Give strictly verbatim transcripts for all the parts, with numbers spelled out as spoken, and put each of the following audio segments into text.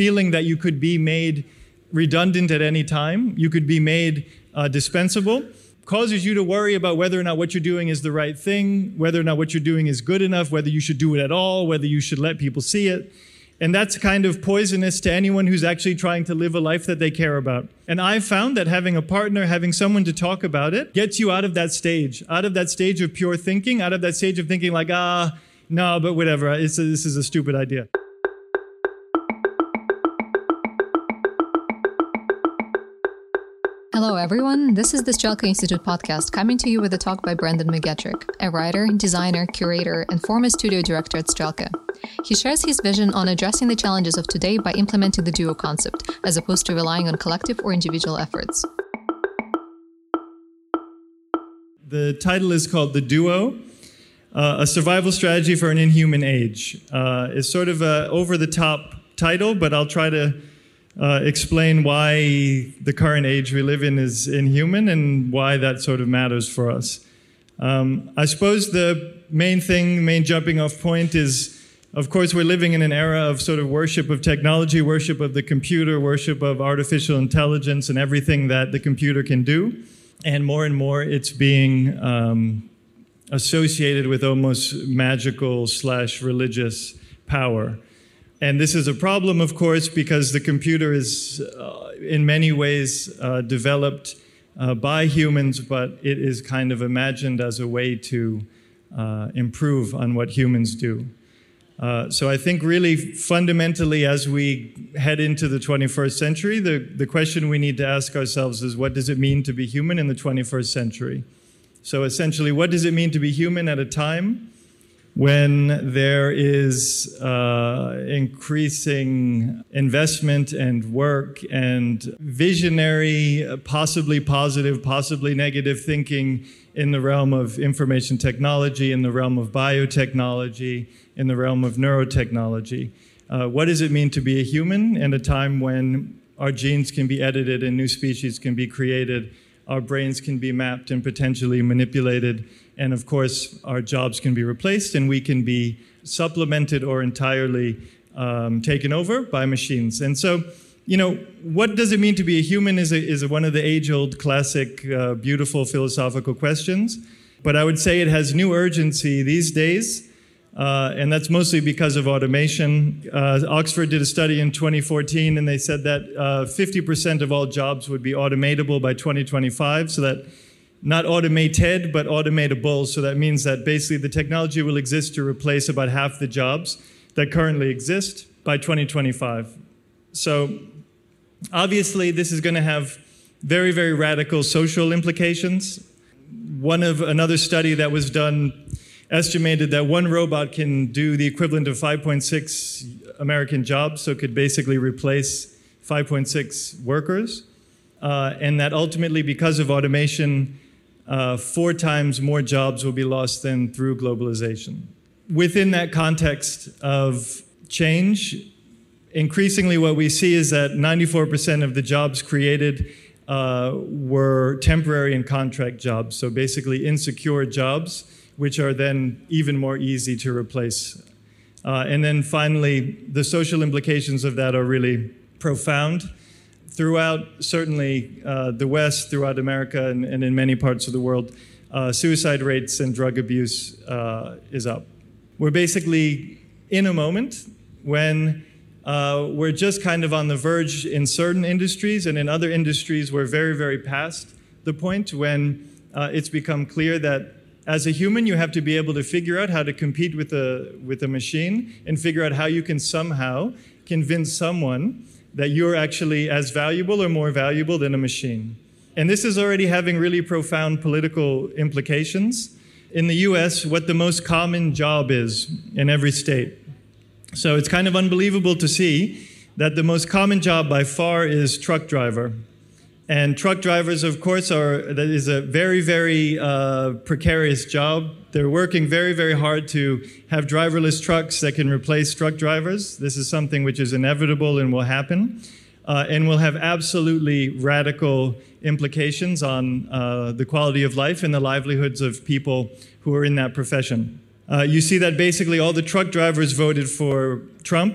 feeling that you could be made redundant at any time, you could be made uh, dispensable, causes you to worry about whether or not what you're doing is the right thing, whether or not what you're doing is good enough, whether you should do it at all, whether you should let people see it. And that's kind of poisonous to anyone who's actually trying to live a life that they care about. And I've found that having a partner, having someone to talk about it, gets you out of that stage, out of that stage of pure thinking, out of that stage of thinking like, ah, no, but whatever, it's a, this is a stupid idea. Hello everyone, this is the Strelka Institute podcast coming to you with a talk by Brendan McGetrick, a writer, designer, curator, and former studio director at Strelka. He shares his vision on addressing the challenges of today by implementing the duo concept, as opposed to relying on collective or individual efforts. The title is called The Duo, uh, A Survival Strategy for an Inhuman Age. Uh, it's sort of an over-the-top title, but I'll try to Uh, explain why the current age we live in is inhuman and why that sort of matters for us. Um, I suppose the main thing, main jumping off point is, of course, we're living in an era of sort of worship of technology, worship of the computer, worship of artificial intelligence and everything that the computer can do. And more and more it's being um, associated with almost magical slash religious power. And this is a problem, of course, because the computer is uh, in many ways uh, developed uh, by humans, but it is kind of imagined as a way to uh, improve on what humans do. Uh, so I think really fundamentally, as we head into the twenty-first century, the, the question we need to ask ourselves is, what does it mean to be human in the twenty-first century? So essentially, what does it mean to be human at a time when there is uh, increasing investment and work and visionary, possibly positive, possibly negative thinking in the realm of information technology, in the realm of biotechnology, in the realm of neurotechnology? Uh, what does it mean to be a human in a time when our genes can be edited and new species can be created, our brains can be mapped and potentially manipulated, and of course, our jobs can be replaced and we can be supplemented or entirely um, taken over by machines? And so, you know, what does it mean to be a human is, a, is one of the age-old classic, uh, beautiful philosophical questions. But I would say it has new urgency these days, uh, and that's mostly because of automation. Uh, Oxford did a study in twenty fourteen, and they said that uh, fifty percent of all jobs would be automatable by twenty twenty-five, so that not automated, but automatable. So that means that basically the technology will exist to replace about half the jobs that currently exist by twenty twenty-five. So obviously this is going to have very, very radical social implications. One of another study that was done estimated that one robot can do the equivalent of five point six American jobs, so it could basically replace five point six workers. Uh, and that ultimately, because of automation, Uh, four times more jobs will be lost than through globalization. Within that context of change, increasingly what we see is that ninety-four percent of the jobs created uh, were temporary and contract jobs, so basically insecure jobs, which are then even more easy to replace. Uh, and then finally, the social implications of that are really profound. Throughout, certainly, uh, the West, throughout America, and, and in many parts of the world, uh, suicide rates and drug abuse uh, is up. We're basically in a moment when uh, we're just kind of on the verge in certain industries, and in other industries we're very, very past the point when uh, it's become clear that as a human you have to be able to figure out how to compete with a, with a machine and figure out how you can somehow convince someone that you're actually as valuable or more valuable than a machine. And this is already having really profound political implications. In the U S, what the most common job is in every state. So it's kind of unbelievable to see that the most common job by far is truck driver. And truck drivers, of course, are that is a very, very uh, precarious job. They're working very, very hard to have driverless trucks that can replace truck drivers. This is something which is inevitable and will happen, uh, and will have absolutely radical implications on uh, the quality of life and the livelihoods of people who are in that profession. Uh, you see that basically all the truck drivers voted for Trump.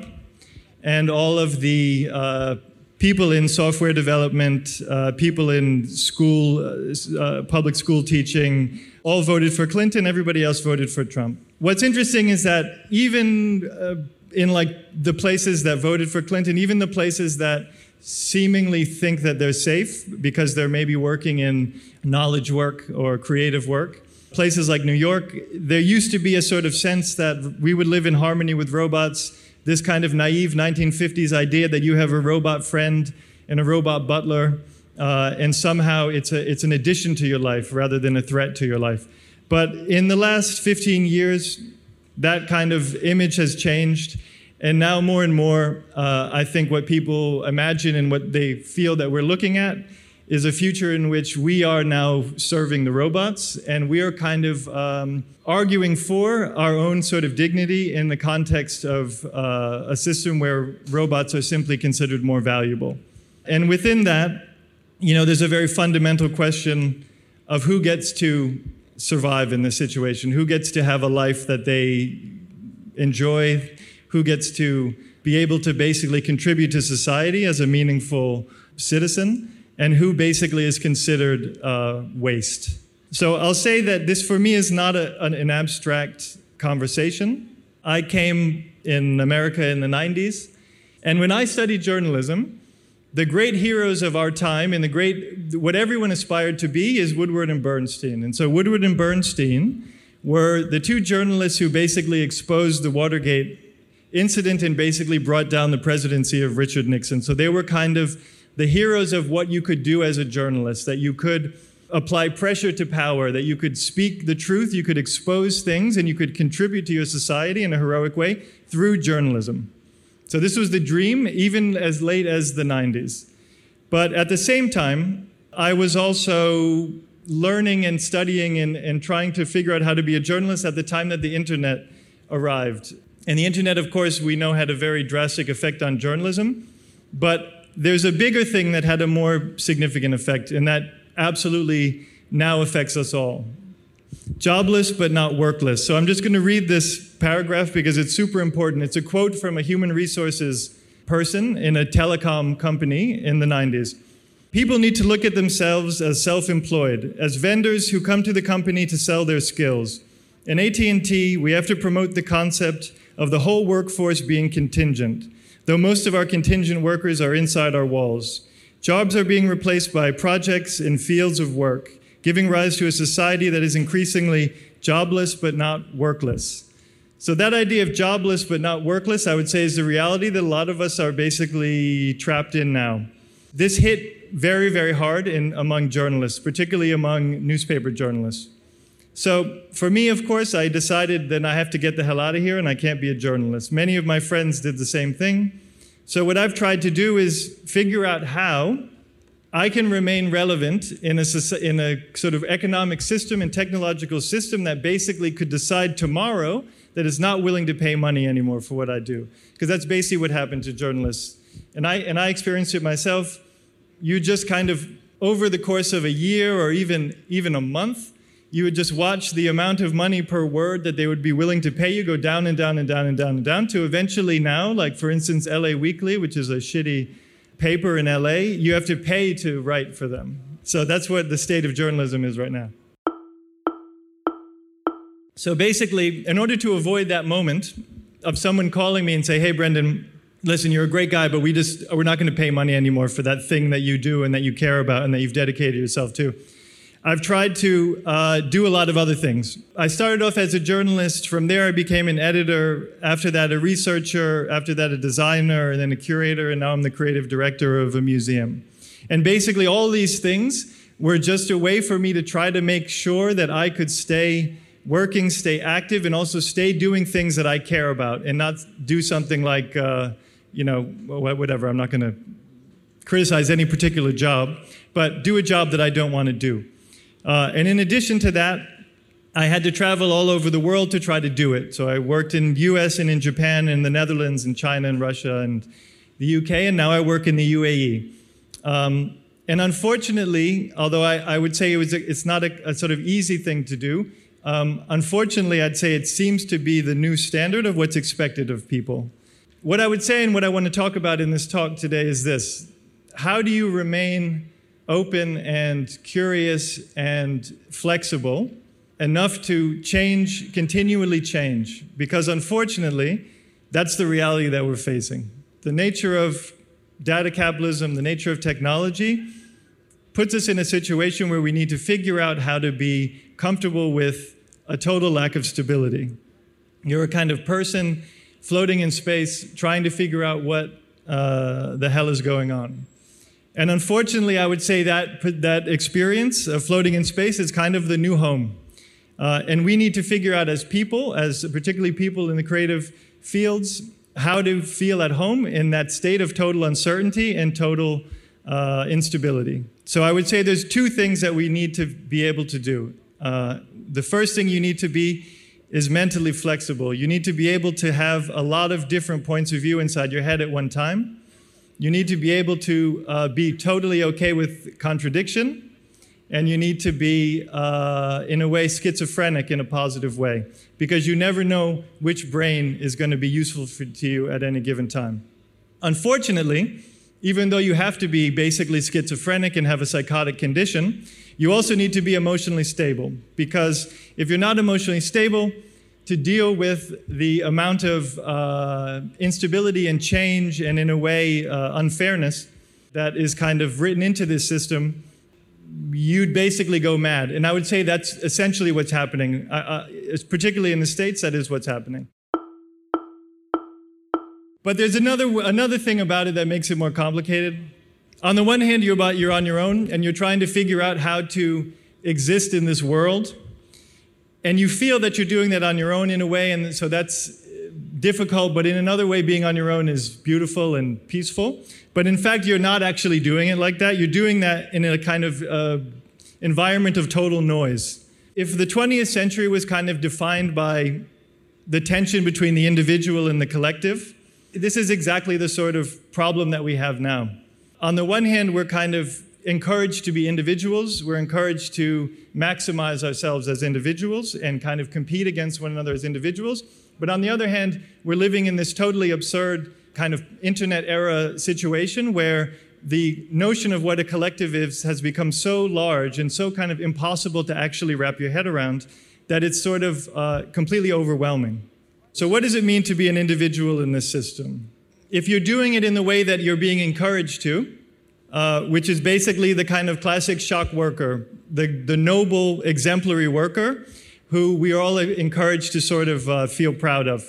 and all of the uh, people in software development, uh, people in school, uh, public school teaching, all voted for Clinton. Everybody else voted for Trump. What's interesting is that even uh, in like the places that voted for Clinton, even the places that seemingly think that they're safe because they're maybe working in knowledge work or creative work, places like New York, there used to be a sort of sense that we would live in harmony with robots, this kind of naive nineteen fifties idea that you have a robot friend and a robot butler, uh, and somehow it's a, it's an addition to your life rather than a threat to your life. But in the last fifteen years, that kind of image has changed. And now more and more, uh, I think what people imagine and what they feel that we're looking at is a future in which we are now serving the robots, and we are kind of um, arguing for our own sort of dignity in the context of uh, a system where robots are simply considered more valuable. And within that, you know, there's a very fundamental question of who gets to survive in this situation, who gets to have a life that they enjoy, who gets to be able to basically contribute to society as a meaningful citizen, and who basically is considered uh, waste. So I'll say that this for me is not a, an, an abstract conversation. I came in America in the nineties, and when I studied journalism, the great heroes of our time and the great, what everyone aspired to be is Woodward and Bernstein. And so Woodward and Bernstein were the two journalists who basically exposed the Watergate incident and basically brought down the presidency of Richard Nixon. So they were kind of the heroes of what you could do as a journalist, that you could apply pressure to power, that you could speak the truth, you could expose things, and you could contribute to your society in a heroic way through journalism. So this was the dream, even as late as the nineties. But at the same time, I was also learning and studying and, and trying to figure out how to be a journalist at the time that the internet arrived. And the internet, of course, we know had a very drastic effect on journalism, but there's a bigger thing that had a more significant effect, and that absolutely now affects us all. Jobless, but not workless. So I'm just going to read this paragraph because it's super important. It's a quote from a human resources person in a telecom company in the nineties. People need to look at themselves as self-employed, as vendors who come to the company to sell their skills. In A T and T, we have to promote the concept of the whole workforce being contingent, though most of our contingent workers are inside our walls. Jobs are being replaced by projects and fields of work, giving rise to a society that is increasingly jobless but not workless. So that idea of jobless but not workless, I would say, is the reality that a lot of us are basically trapped in now. This hit very, very hard in, among journalists, particularly among newspaper journalists. So for me, of course, I decided that I have to get the hell out of here and I can't be a journalist. Many of my friends did the same thing. So what I've tried to do is figure out how I can remain relevant in a, in a sort of economic system and technological system that basically could decide tomorrow that it's not willing to pay money anymore for what I do. Because that's basically what happened to journalists. And I, and I experienced it myself. You just kind of, over the course of a year or even, even a month, you would just watch the amount of money per word that they would be willing to pay you go down and down and down and down and down to eventually now, like for instance, L A Weekly, which is a shitty paper in L A, you have to pay to write for them. So that's what the state of journalism is right now. So basically, in order to avoid that moment of someone calling me and say, hey, Brendan, listen, you're a great guy, but we just, we're not going to pay money anymore for that thing that you do and that you care about and that you've dedicated yourself to. I've tried to uh, do a lot of other things. I started off as a journalist. From there, I became an editor. After that, a researcher. After that, a designer, and then a curator. And now I'm the creative director of a museum. And basically, all these things were just a way for me to try to make sure that I could stay working, stay active, and also stay doing things that I care about and not do something like, uh, you know, whatever. I'm not going to criticize any particular job, but do a job that I don't want to do. Uh, and in addition to that, I had to travel all over the world to try to do it. So I worked in the U S and in Japan and the Netherlands and China and Russia and the U K, and now I work in the U A E. Um, and unfortunately, although I, I would say it was a, it's not a, a sort of easy thing to do, um, unfortunately, I'd say it seems to be the new standard of what's expected of people. What I would say and what I want to talk about in this talk today is this. How do you remain open and curious and flexible enough to change, continually change? Because unfortunately, that's the reality that we're facing. The nature of data capitalism, the nature of technology, puts us in a situation where we need to figure out how to be comfortable with a total lack of stability. You're a kind of person floating in space, trying to figure out what uh, the hell is going on. And unfortunately, I would say that that experience of floating in space is kind of the new home. Uh, and we need to figure out as people, as particularly people in the creative fields, how to feel at home in that state of total uncertainty and total uh, instability. So I would say there's two things that we need to be able to do. Uh, the first thing you need to be is mentally flexible. You need to be able to have a lot of different points of view inside your head at one time. You need to be able to uh, be totally okay with contradiction, and you need to be, uh, in a way, schizophrenic in a positive way, because you never know which brain is going to be useful for, to you at any given time. Unfortunately, even though you have to be basically schizophrenic and have a psychotic condition, you also need to be emotionally stable, because if you're not emotionally stable, to deal with the amount of uh, instability and change and, in a way, uh, unfairness that is kind of written into this system, you'd basically go mad. And I would say that's essentially what's happening. Uh, uh, particularly in the States, that is what's happening. But there's another, another thing about it that makes it more complicated. On the one hand, you're, about, you're on your own, and you're trying to figure out how to exist in this world. And you feel that you're doing that on your own in a way, and so that's difficult, but in another way, being on your own is beautiful and peaceful. But in fact, you're not actually doing it like that. You're doing that in a kind of uh, environment of total noise. If the twentieth century was kind of defined by the tension between the individual and the collective, this is exactly the sort of problem that we have now. On the one hand, we're kind of encouraged to be individuals. We're encouraged to maximize ourselves as individuals and kind of compete against one another as individuals. But on the other hand, we're living in this totally absurd kind of internet era situation where the notion of what a collective is has become so large and so kind of impossible to actually wrap your head around that it's sort of uh, completely overwhelming. So what does it mean to be an individual in this system? If you're doing it in the way that you're being encouraged to, Uh, which is basically the kind of classic shock worker, the, the noble, exemplary worker who we are all encouraged to sort of uh, feel proud of.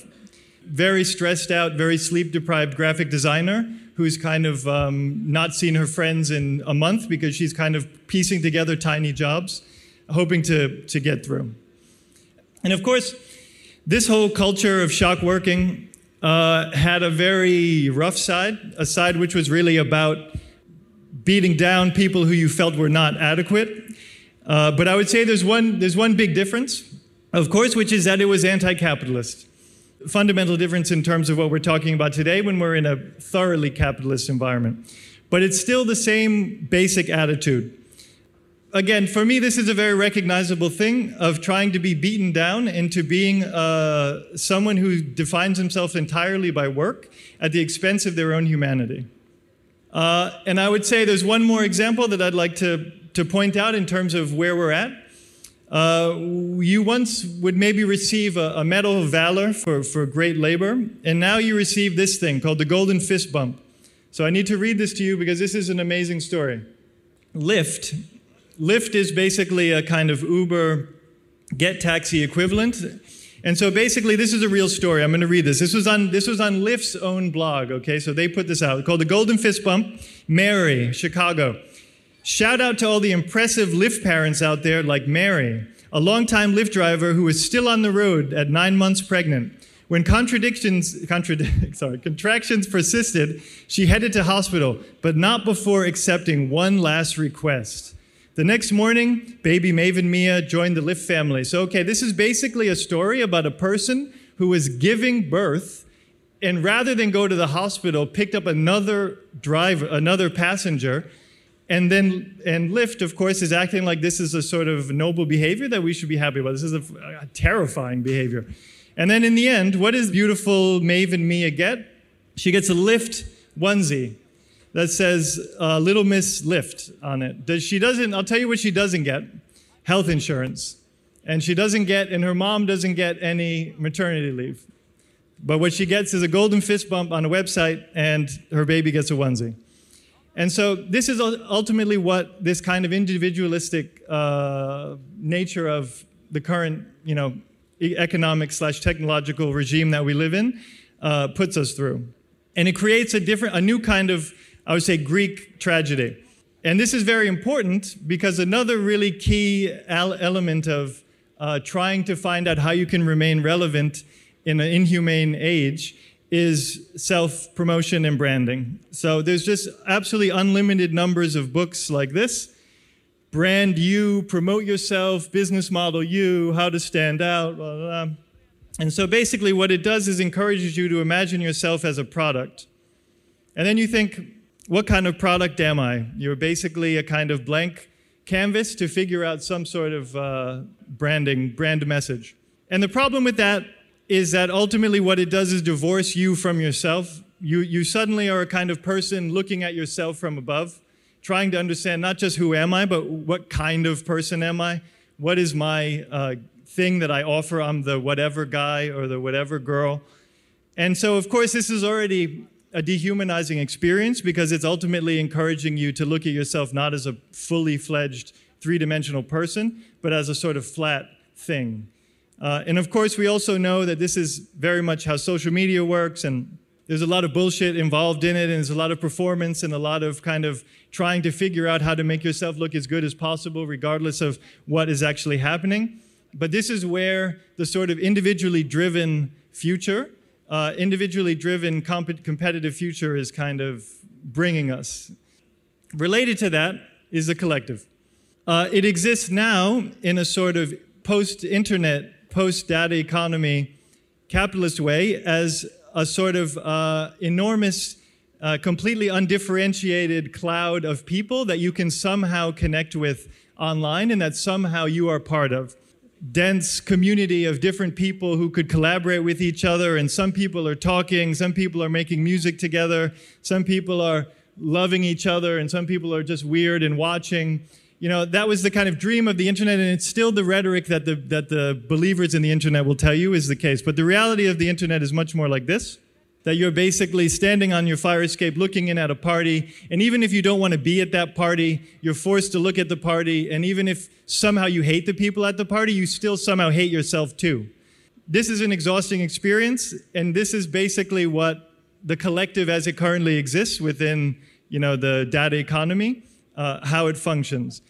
Very stressed out, very sleep-deprived graphic designer who's kind of um, not seen her friends in a month because she's kind of piecing together tiny jobs, hoping to, to get through. And of course, this whole culture of shock working uh, had a very rough side, a side which was really about beating down people who you felt were not adequate. Uh, but I would say there's one, there's one big difference, of course, which is that it was anti-capitalist. Fundamental difference in terms of what we're talking about today when we're in a thoroughly capitalist environment. But it's still the same basic attitude. Again, for me, this is a very recognizable thing of trying to be beaten down into being uh, someone who defines himself entirely by work at the expense of their own humanity. Uh, and I would say there's one more example that I'd like to, to point out in terms of where we're at. Uh, you once would maybe receive a, a Medal of Valor for, for great labor, and now you receive this thing called the Golden Fist Bump. So I need to read this to you because this is an amazing story. Lyft. Lyft is basically a kind of Uber Get Taxi equivalent. And so basically, this is a real story. I'm going to read this. This was on this was on Lyft's own blog, okay? So they put this out. It's called The Golden Fist Bump, Mary, Chicago. Shout out to all the impressive Lyft parents out there like Mary, a longtime Lyft driver who is still on the road at nine months pregnant. When contradictions, contradic, sorry, contractions persisted, she headed to hospital, but not before accepting one last request. The next morning, baby Maeve and Mia joined the Lyft family. So, okay, this is basically a story about a person who was giving birth and rather than go to the hospital, picked up another driver, another passenger, and then, and Lyft, of course, is acting like this is a sort of noble behavior that we should be happy about. This is a, a terrifying behavior. And then in the end, what does beautiful Maeve and Mia get? She gets a Lyft onesie that says uh, Little Miss Lyft on it. Does, she doesn't, I'll tell you what she doesn't get, health insurance. And she doesn't get, and her mom doesn't get any maternity leave. But what she gets is a golden fist bump on a website, and her baby gets a onesie. And so this is ultimately what this kind of individualistic uh, nature of the current, you know, economic slash technological regime that we live in uh, puts us through. And it creates a different, a new kind of, I would say, Greek tragedy. And this is very important because another really key element of uh, trying to find out how you can remain relevant in an inhumane age is self-promotion and branding. So there's just absolutely unlimited numbers of books like this. Brand you, promote yourself, business model you, how to stand out, blah, blah, blah. And so basically what it does is encourages you to imagine yourself as a product. And then you think, what kind of product am I? You're basically a kind of blank canvas to figure out some sort of uh, branding, brand message. And the problem with that is that ultimately what it does is divorce you from yourself. You, you suddenly are a kind of person looking at yourself from above, trying to understand not just who am I, but what kind of person am I? What is my uh, thing that I offer? I'm the whatever guy or the whatever girl. And so, of course, this is already a dehumanizing experience because it's ultimately encouraging you to look at yourself not as a fully fledged three-dimensional person, but as a sort of flat thing. Uh, and of course, we also know that this is very much how social media works, and there's a lot of bullshit involved in it, and there's a lot of performance and a lot of kind of trying to figure out how to make yourself look as good as possible, regardless of what is actually happening. But this is where the sort of individually driven future, uh, individually driven comp- competitive future is kind of bringing us. Related to that is the collective. Uh, it exists now in a sort of post-internet post-data economy capitalist way as a sort of uh, enormous, uh, completely undifferentiated cloud of people that you can somehow connect with online and that somehow you are part of. Dense community of different people who could collaborate with each other, and some people are talking, some people are making music together, some people are loving each other, and some people are just weird and watching. You know, that was the kind of dream of the internet, and it's still the rhetoric that the, that the believers in the internet will tell you is the case. But the reality of the internet is much more like this, that you're basically standing on your fire escape looking in at a party, and even if you don't want to be at that party, you're forced to look at the party, and even if somehow you hate the people at the party, you still somehow hate yourself too. This is an exhausting experience, and this is basically what the collective as it currently exists within, you know, the data economy, Uh, how it functions.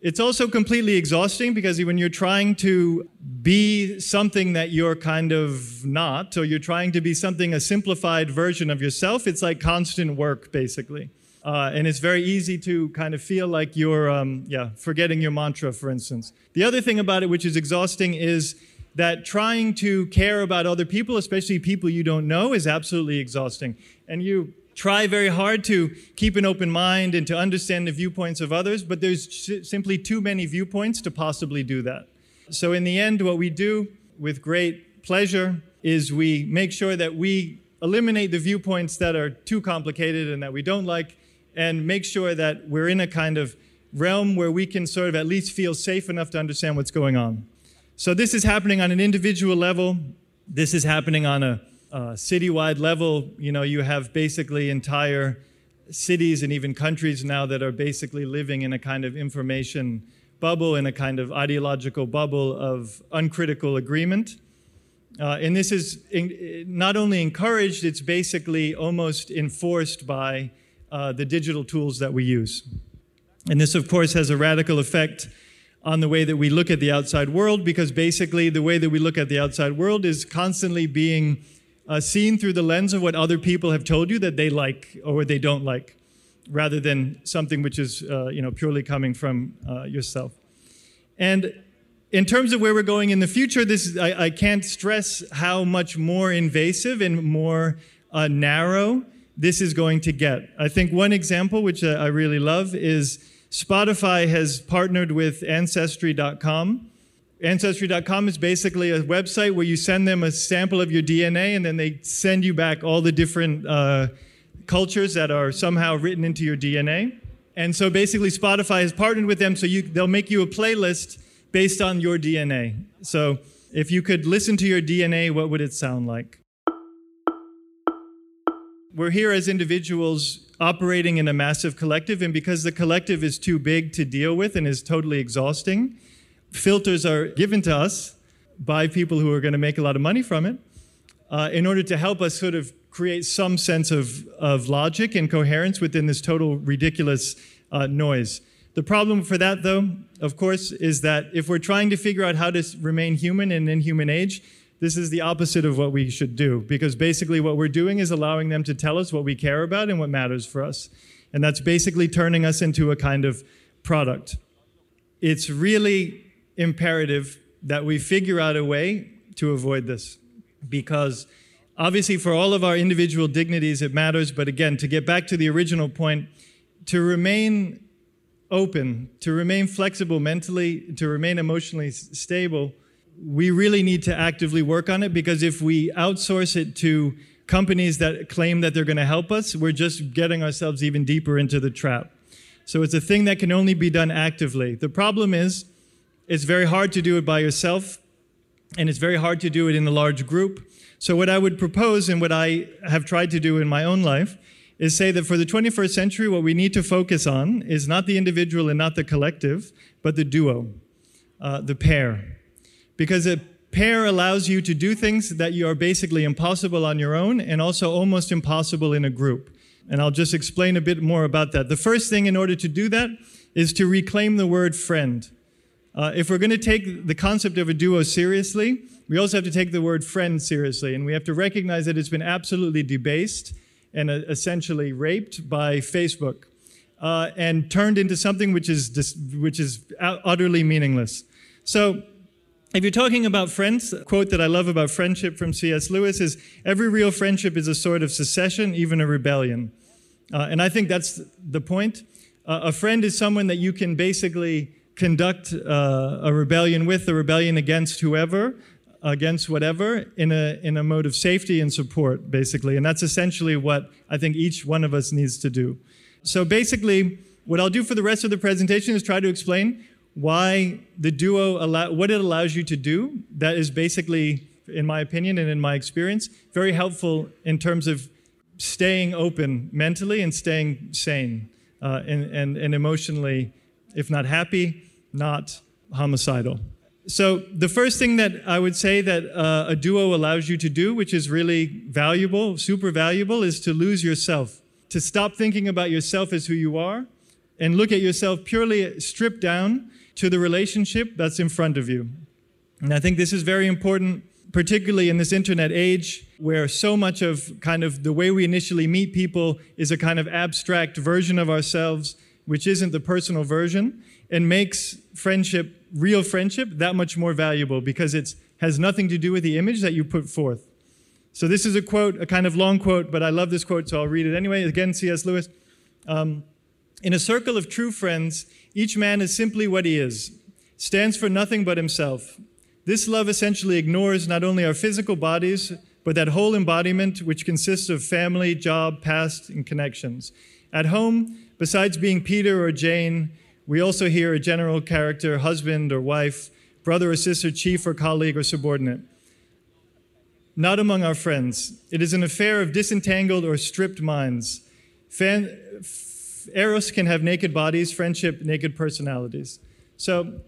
It's also completely exhausting because when you're trying to be something that you're kind of not, or you're trying to be something, a simplified version of yourself, it's like constant work, basically. Uh, and it's very easy to kind of feel like you're, um, yeah, forgetting your mantra, for instance. The other thing about it, which is exhausting, is that trying to care about other people, especially people you don't know, is absolutely exhausting. And you try very hard to keep an open mind and to understand the viewpoints of others, but there's simply too many viewpoints to possibly do that. So in the end, what we do with great pleasure is we make sure that we eliminate the viewpoints that are too complicated and that we don't like, and make sure that we're in a kind of realm where we can sort of at least feel safe enough to understand what's going on. So this is happening on an individual level. This is happening on a Uh, citywide level. You know, you have basically entire cities and even countries now that are basically living in a kind of information bubble, in a kind of ideological bubble of uncritical agreement. Uh, and this is in, not only encouraged, it's basically almost enforced by uh, the digital tools that we use. And this, of course, has a radical effect on the way that we look at the outside world, because basically the way that we look at the outside world is constantly being Uh, seen through the lens of what other people have told you that they like or they don't like, rather than something which is uh, you know, purely coming from uh, yourself. And in terms of where we're going in the future, this I, I can't stress how much more invasive and more uh, narrow this is going to get. I think one example, which I, I really love, is Spotify has partnered with Ancestry dot com Ancestry dot com is basically a website where you send them a sample of your D N A, and then they send you back all the different uh, cultures that are somehow written into your D N A. And so basically Spotify has partnered with them, so you, they'll make you a playlist based on your D N A. So if you could listen to your D N A, what would it sound like? We're here as individuals operating in a massive collective, and because the collective is too big to deal with and is totally exhausting, filters are given to us by people who are going to make a lot of money from it uh, in order to help us sort of create some sense of, of logic and coherence within this total ridiculous uh, noise. The problem for that, though, of course, is that if we're trying to figure out how to remain human in an inhuman age, this is the opposite of what we should do, because basically what we're doing is allowing them to tell us what we care about and what matters for us. And that's basically turning us into a kind of product. It's really imperative that we figure out a way to avoid this, because obviously for all of our individual dignities it matters, but again, to get back to the original point, to remain open, to remain flexible mentally, to remain emotionally stable, we really need to actively work on it, because if we outsource it to companies that claim that they're going to help us, we're just getting ourselves even deeper into the trap. So it's a thing that can only be done actively. The problem is, it's very hard to do it by yourself, and it's very hard to do it in a large group. So what I would propose, and what I have tried to do in my own life, is say that for the twenty-first century, what we need to focus on is not the individual and not the collective, but the duo, uh, the pair. Because a pair allows you to do things that you are basically impossible on your own, and also almost impossible in a group. And I'll just explain a bit more about that. The first thing in order to do that is to reclaim the word friend. Uh, if we're going to take the concept of a duo seriously, we also have to take the word friend seriously. And we have to recognize that it's been absolutely debased and uh, essentially raped by Facebook uh, and turned into something which is, dis- which is utterly meaningless. So, if you're talking about friends, a quote that I love about friendship from C S Lewis is, every real friendship is a sort of secession, even a rebellion. Uh, and I think that's the point. Uh, a friend is someone that you can basically conduct uh, a rebellion with, a rebellion against whoever, against whatever, in a, in a mode of safety and support, basically. And that's essentially what I think each one of us needs to do. So basically, what I'll do for the rest of the presentation is try to explain why the duo, allow, what it allows you to do, that is basically, in my opinion and in my experience, very helpful in terms of staying open mentally and staying sane uh, and, and, and emotionally, if not happy, not homicidal. So the first thing that I would say that uh, a duo allows you to do, which is really valuable, super valuable, is to lose yourself, to stop thinking about yourself as who you are and look at yourself purely stripped down to the relationship that's in front of you. And I think this is very important, particularly in this internet age, where so much of kind of the way we initially meet people is a kind of abstract version of ourselves, which isn't the personal version, and makes friendship, real friendship, that much more valuable, because it has nothing to do with the image that you put forth. So this is a quote, a kind of long quote, but I love this quote, so I'll read it anyway. Again, C S Lewis. Um, In a circle of true friends, each man is simply what he is, stands for nothing but himself. This love essentially ignores not only our physical bodies, but that whole embodiment which consists of family, job, past, and connections. At home, besides being Peter or Jane, we also hear a general character, husband or wife, brother or sister, chief or colleague or subordinate. Not among our friends. It is an affair of disentangled or stripped minds. Fan- Eros can have naked bodies, friendship, naked personalities. So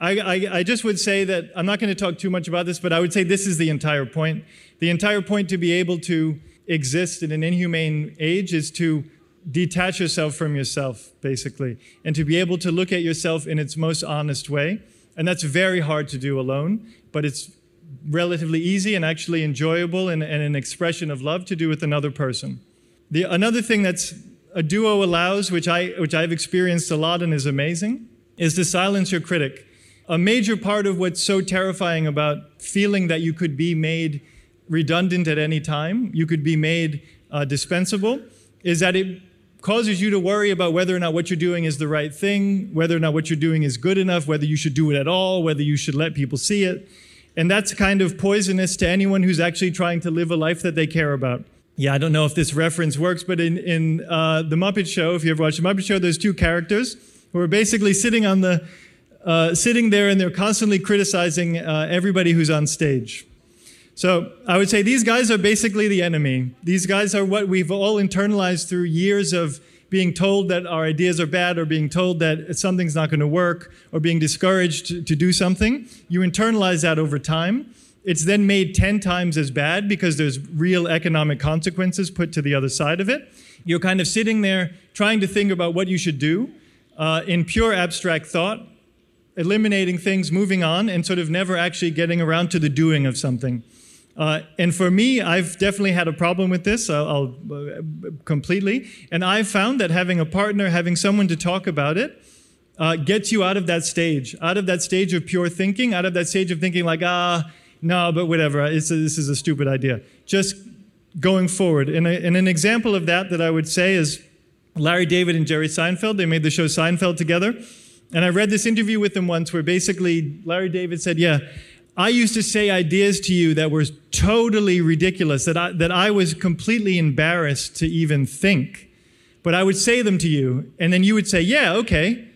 I, I, I just would say that, I'm not going to talk too much about this, but I would say this is the entire point. The entire point to be able to exist in an inhumane age is to detach yourself from yourself, basically, and to be able to look at yourself in its most honest way. And that's very hard to do alone, but it's relatively easy and actually enjoyable and, and an expression of love to do with another person. The, another thing that's a duo allows, which, I, which I've experienced a lot and is amazing, is to silence your critic. A major part of what's so terrifying about feeling that you could be made redundant at any time, you could be made uh, dispensable, is that it causes you to worry about whether or not what you're doing is the right thing, whether or not what you're doing is good enough, whether you should do it at all, whether you should let people see it. And that's kind of poisonous to anyone who's actually trying to live a life that they care about. Yeah, I don't know if this reference works, but in, in uh, The Muppet Show, if you ever watched The Muppet Show, there's two characters who are basically sitting on the, uh, sitting there and they're constantly criticizing uh, everybody who's on stage. So I would say these guys are basically the enemy. These guys are what we've all internalized through years of being told that our ideas are bad, or being told that something's not going to work, or being discouraged to do something. You internalize that over time. It's then made ten times as bad because there's real economic consequences put to the other side of it. You're kind of sitting there trying to think about what you should do uh, in pure abstract thought, eliminating things, moving on, and sort of never actually getting around to the doing of something. Uh, and for me, I've definitely had a problem with this, I'll, I'll uh, completely. And I've found that having a partner, having someone to talk about it, uh, gets you out of that stage, out of that stage of pure thinking, out of that stage of thinking like, ah, no, but whatever, it's a, this is a stupid idea. Just going forward. And, a, and an example of that that I would say is Larry David and Jerry Seinfeld. They made the show Seinfeld together. And I read this interview with them once where basically Larry David said, yeah, I used to say ideas to you that were totally ridiculous, that I, that I was completely embarrassed to even think. But I would say them to you, and then you would say, yeah, okay.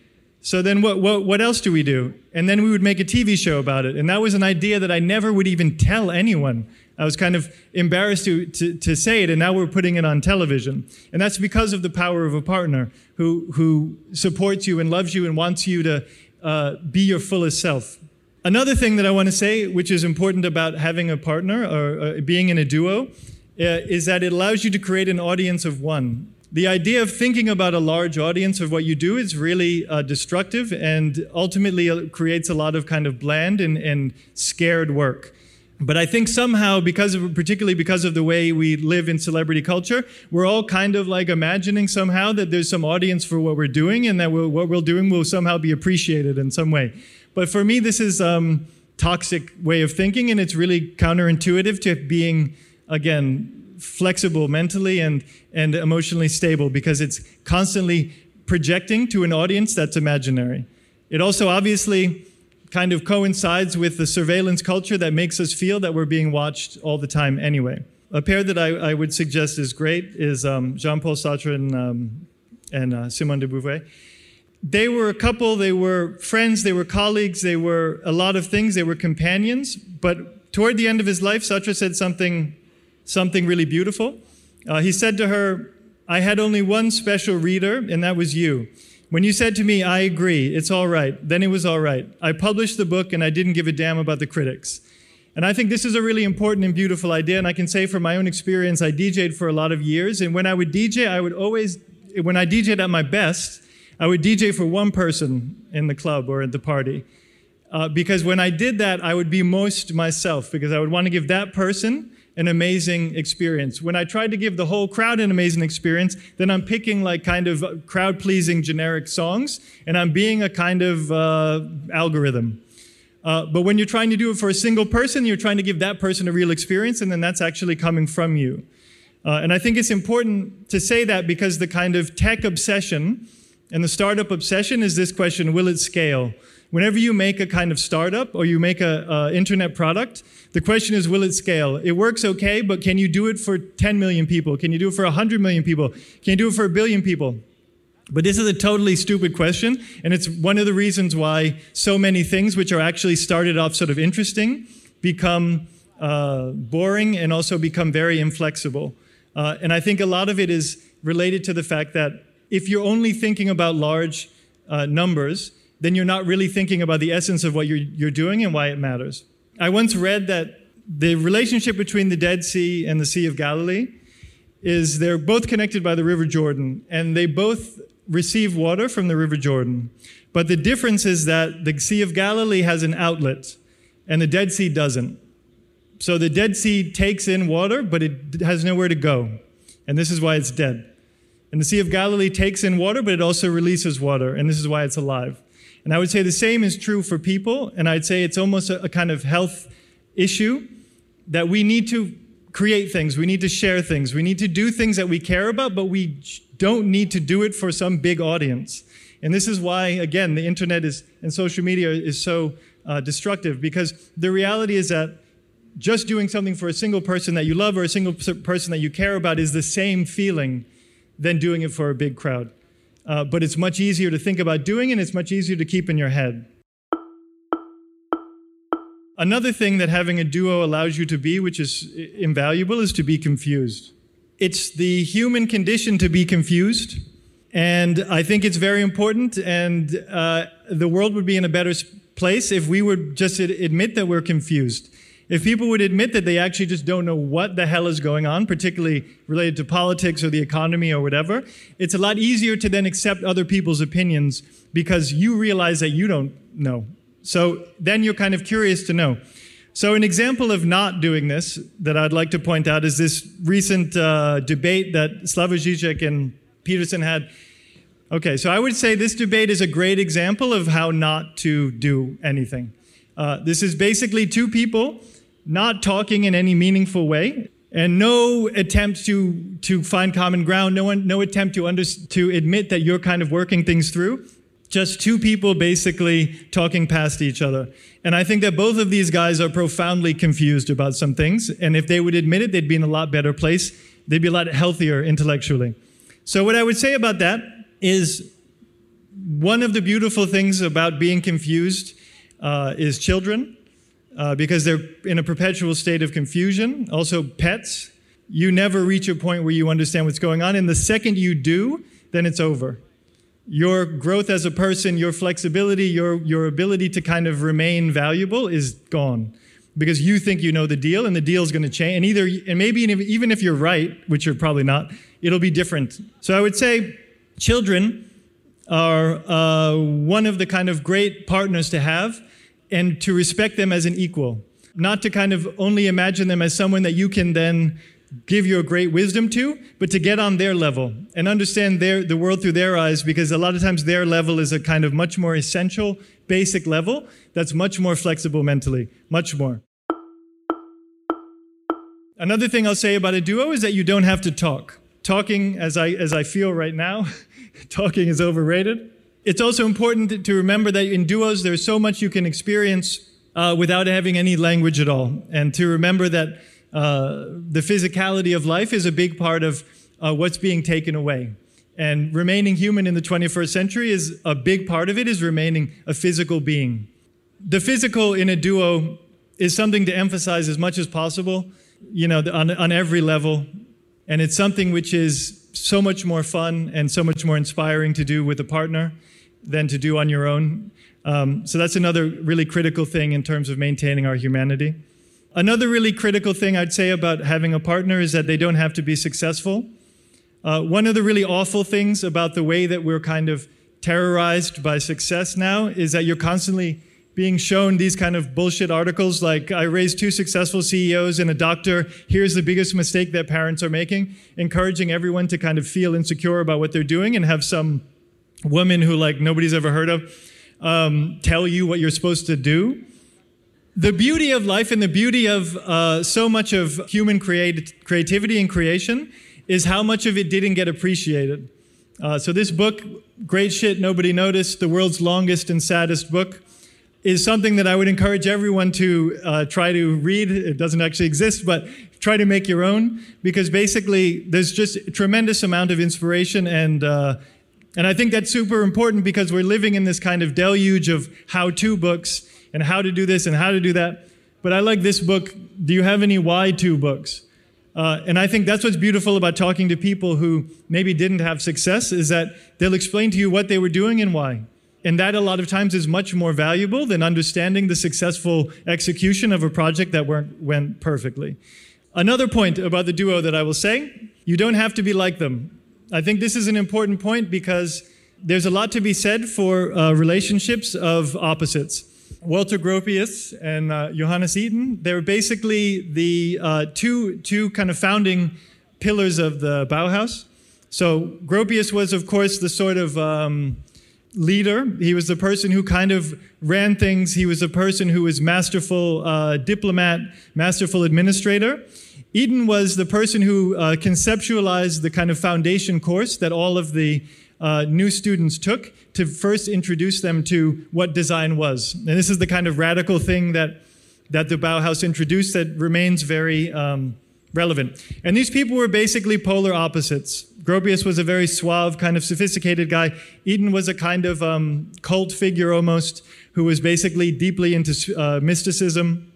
So then what, what, what else do we do? And then we would make a T V show about it. And that was an idea that I never would even tell anyone. I was kind of embarrassed to, to, to say it, and now we're putting it on television. And that's because of the power of a partner who, who supports you and loves you and wants you to uh, be your fullest self. Another thing that I want to say, which is important about having a partner or uh, being in a duo, uh, is that it allows you to create an audience of one. The idea of thinking about a large audience of what you do is really uh, destructive and ultimately creates a lot of kind of bland and, and scared work. But I think somehow, because of, particularly because of the way we live in celebrity culture, we're all kind of like imagining somehow that there's some audience for what we're doing and that we'll, what we're doing will somehow be appreciated in some way. But for me, this is a um, toxic way of thinking, and it's really counterintuitive to being, again, flexible mentally and, and emotionally stable, because it's constantly projecting to an audience that's imaginary. It also obviously kind of coincides with the surveillance culture that makes us feel that we're being watched all the time anyway. A pair that I, I would suggest is great is um, Jean-Paul Sartre and, um, and uh, Simone de Beauvoir. They were a couple, they were friends, they were colleagues, they were a lot of things, they were companions. But toward the end of his life, Sartre said something, something really beautiful. Uh, he said to her, "I had only one special reader, and that was you. When you said to me, 'I agree, it's all right,' then it was all right. I published the book, and I didn't give a damn about the critics." And I think this is a really important and beautiful idea, and I can say from my own experience, I DJed for a lot of years, and when I would D J, I would always, when I DJed at my best, I would D J for one person in the club or at the party, uh, because when I did that, I would be most myself, because I would want to give that person an amazing experience. When I tried to give the whole crowd an amazing experience, then I'm picking like kind of crowd-pleasing generic songs, and I'm being a kind of uh, algorithm. Uh, but when you're trying to do it for a single person, you're trying to give that person a real experience, and then that's actually coming from you. Uh, and I think it's important to say that, because the kind of tech obsession and the startup obsession is this question: will it scale? Whenever you make a kind of startup or you make an internet product, the question is, will it scale? It works okay, but can you do it for ten million people? Can you do it for one hundred million people? Can you do it for a billion people? But this is a totally stupid question, and it's one of the reasons why so many things which are actually started off sort of interesting become uh, boring and also become very inflexible. Uh, and I think a lot of it is related to the fact that if you're only thinking about large uh, numbers, then you're not really thinking about the essence of what you're, you're doing and why it matters. I once read that the relationship between the Dead Sea and the Sea of Galilee is they're both connected by the River Jordan, and they both receive water from the River Jordan. But the difference is that the Sea of Galilee has an outlet, and the Dead Sea doesn't. So the Dead Sea takes in water, but it has nowhere to go, and this is why it's dead. And the Sea of Galilee takes in water, but it also releases water, and this is why it's alive. And I would say the same is true for people, and I'd say it's almost a, a kind of health issue that we need to create things, we need to share things, we need to do things that we care about, but we don't need to do it for some big audience. And this is why, again, the internet is and social media is so uh, destructive, because the reality is that just doing something for a single person that you love or a single person that you care about is the same feeling than doing it for a big crowd. Uh, but it's much easier to think about doing, and it's much easier to keep in your head. Another thing that having a duo allows you to be, which is invaluable, is to be confused. It's the human condition to be confused, and I think it's very important, and uh, the world would be in a better place if we would just admit that we're confused. If people would admit that they actually just don't know what the hell is going on, particularly related to politics or the economy or whatever, it's a lot easier to then accept other people's opinions because you realize that you don't know. So then you're kind of curious to know. So an example of not doing this that I'd like to point out is this recent uh, debate that Slavoj Žižek and Peterson had. Okay, so I would say this debate is a great example of how not to do anything. Uh, this is basically two people not talking in any meaningful way, and no attempt to, to find common ground, no, one, no attempt to, under, to admit that you're kind of working things through. Just two people basically talking past each other. And I think that both of these guys are profoundly confused about some things, and if they would admit it, they'd be in a lot better place. They'd be a lot healthier intellectually. So what I would say about that is one of the beautiful things about being confused uh, is children. Uh, because they're in a perpetual state of confusion. Also, pets. You never reach a point where you understand what's going on, and the second you do, then it's over. Your growth as a person, your flexibility, your, your ability to kind of remain valuable is gone, because you think you know the deal, and the deal's going to change. And, either, and maybe even if you're right, which you're probably not, it'll be different. So I would say children are uh, one of the kind of great partners to have, and to respect them as an equal, not to kind of only imagine them as someone that you can then give your great wisdom to, but to get on their level and understand their, the world through their eyes, because a lot of times their level is a kind of much more essential, basic level that's much more flexible mentally, much more. Another thing I'll say about a duo is that you don't have to talk. Talking, as I, as I feel right now, talking is overrated. It's also important to remember that in duos, there's so much you can experience uh, without having any language at all. And to remember that uh, the physicality of life is a big part of uh, what's being taken away. And remaining human in the twenty-first century is a big part of it, is remaining a physical being. The physical in a duo is something to emphasize as much as possible, you know, on, on every level. And it's something which is so much more fun and so much more inspiring to do with a partner than to do on your own. Um, so that's another really critical thing in terms of maintaining our humanity. Another really critical thing I'd say about having a partner is that they don't have to be successful. Uh, one of the really awful things about the way that we're kind of terrorized by success now is that you're constantly being shown these kind of bullshit articles like, I raised two successful C E Os and a doctor, here's the biggest mistake that parents are making, encouraging everyone to kind of feel insecure about what they're doing and have some women who like nobody's ever heard of um, tell you what you're supposed to do. The beauty of life and the beauty of uh, so much of human creat creativity and creation is how much of it didn't get appreciated. Uh, so this book, Great Shit Nobody Noticed, the world's longest and saddest book, is something that I would encourage everyone to uh, try to read. It doesn't actually exist, but try to make your own, because basically there's just a tremendous amount of inspiration and uh, And I think that's super important, because we're living in this kind of deluge of how-to books and how to do this and how to do that. But I like this book, Do You Have Any Why-To Books? Uh, and I think that's what's beautiful about talking to people who maybe didn't have success, is that they'll explain to you what they were doing and why. And that a lot of times is much more valuable than understanding the successful execution of a project that weren't, went perfectly. Another point about the duo that I will say, you don't have to be like them. I think this is an important point, because there's a lot to be said for uh, relationships of opposites. Walter Gropius and uh, Johannes Itten, they're basically the uh, two, two kind of founding pillars of the Bauhaus. So Gropius was, of course, the sort of um, leader. He was the person who kind of ran things. He was a person who was masterful uh, diplomat, masterful administrator. Eden was the person who uh, conceptualized the kind of foundation course that all of the uh, new students took to first introduce them to what design was. And this is the kind of radical thing that, that the Bauhaus introduced that remains very um, relevant. And these people were basically polar opposites. Gropius was a very suave, kind of sophisticated guy. Eden was a kind of um, cult figure almost, who was basically deeply into uh, mysticism.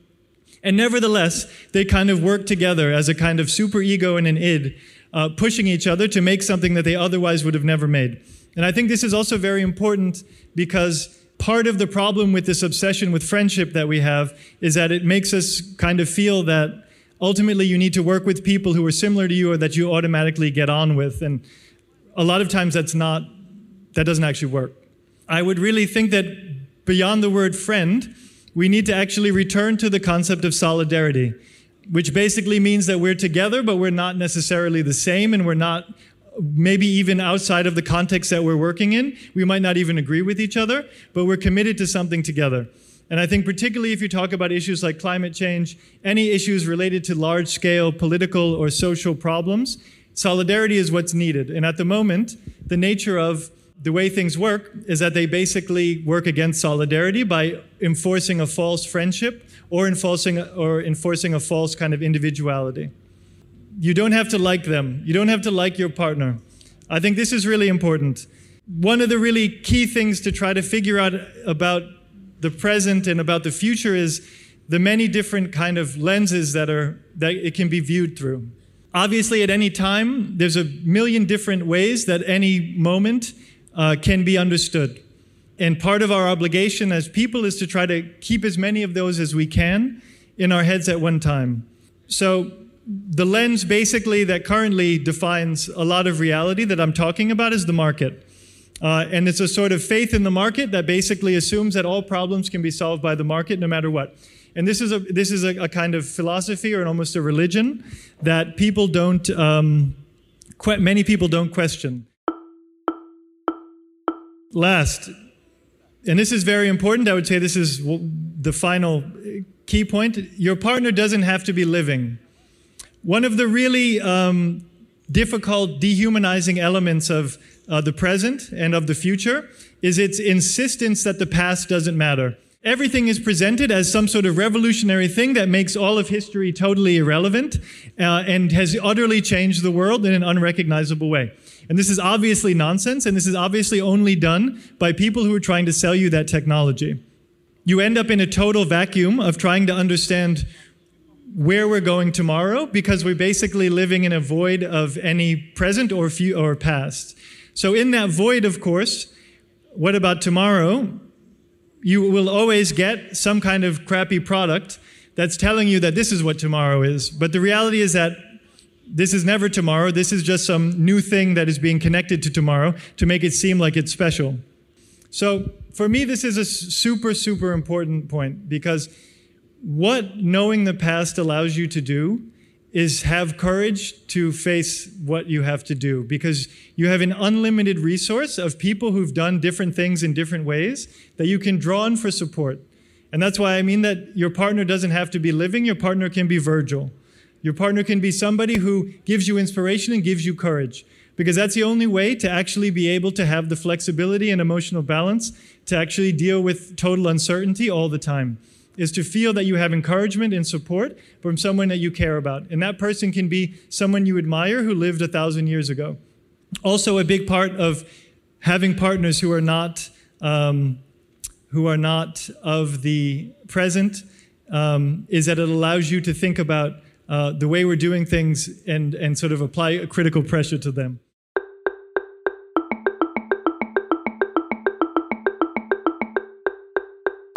And nevertheless, they kind of worked together as a kind of superego and an id, uh, pushing each other to make something that they otherwise would have never made. And I think this is also very important because part of the problem with this obsession with friendship that we have is that it makes us kind of feel that ultimately you need to work with people who are similar to you or that you automatically get on with. And a lot of times that's not, that doesn't actually work. I would really think that beyond the word friend, we need to actually return to the concept of solidarity, which basically means that we're together, but we're not necessarily the same, and we're not, maybe even outside of the context that we're working in, we might not even agree with each other, but we're committed to something together. And I think particularly if you talk about issues like climate change, any issues related to large-scale political or social problems, solidarity is what's needed. And at the moment, the nature of the way things work is that they basically work against solidarity by enforcing a false friendship or enforcing, or enforcing a false kind of individuality. You don't have to like them. You don't have to like your partner. I think this is really important. One of the really key things to try to figure out about the present and about the future is the many different kind of lenses that are that it can be viewed through. Obviously, at any time, there's a million different ways that any moment uh, can be understood. And part of our obligation as people is to try to keep as many of those as we can in our heads at one time. So the lens basically that currently defines a lot of reality that I'm talking about is the market. Uh, and it's a sort of faith in the market that basically assumes that all problems can be solved by the market no matter what. And this is a, this is a, a kind of philosophy or almost a religion that people don't, um, que- many people don't question. Last, and this is very important, I would say this is the final key point, your partner doesn't have to be living. One of the really um, difficult dehumanizing elements of uh, the present and of the future is its insistence that the past doesn't matter. Everything is presented as some sort of revolutionary thing that makes all of history totally irrelevant uh, and has utterly changed the world in an unrecognizable way. And this is obviously nonsense, and this is obviously only done by people who are trying to sell you that technology. You end up in a total vacuum of trying to understand where we're going tomorrow, because we're basically living in a void of any present or few or past. So in that void, of course, what about tomorrow? You will always get some kind of crappy product that's telling you that this is what tomorrow is. But the reality is that this is never tomorrow. This is just some new thing that is being connected to tomorrow to make it seem like it's special. So for me, this is a super, super important point, because what knowing the past allows you to do is have courage to face what you have to do, because you have an unlimited resource of people who've done different things in different ways that you can draw on for support. And that's why I mean that your partner doesn't have to be living, your partner can be Virgil. Your partner can be somebody who gives you inspiration and gives you courage, because that's the only way to actually be able to have the flexibility and emotional balance to actually deal with total uncertainty all the time, is to feel that you have encouragement and support from someone that you care about. And that person can be someone you admire who lived a thousand years ago. Also, a big part of having partners who are not um, who are not of the present um, is that it allows you to think about uh, the way we're doing things and, and sort of apply a critical pressure to them.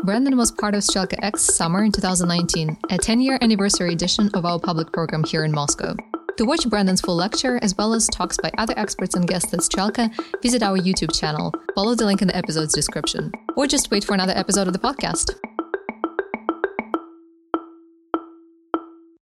Brendan was part of Strelka X Summer in two thousand nineteen, a ten-year anniversary edition of our public program here in Moscow. To watch Brendan's full lecture, as well as talks by other experts and guests at Strelka, visit our YouTube channel, follow the link in the episode's description, or just wait for another episode of the podcast.